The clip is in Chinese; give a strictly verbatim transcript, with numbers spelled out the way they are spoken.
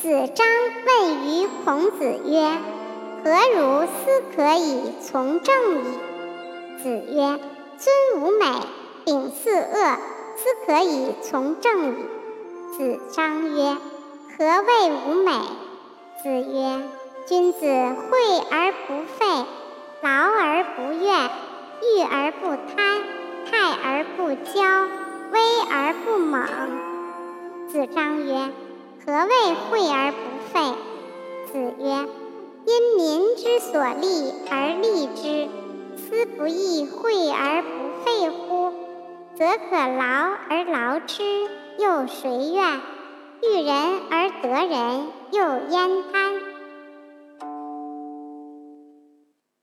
子张问于孔子曰：何如斯可以从政矣？子曰：尊吾美，秉四恶，斯可以从政矣。子张曰：何谓吾美？子曰：君子惠而不费，劳而不怨，欲而不贪，泰而不骄，威而不猛。子张曰：何谓惠而不费？子曰：因民之所利而利之，斯不亦惠而不费乎？则可劳而劳之，又谁怨？欲人而得人，又焉贪？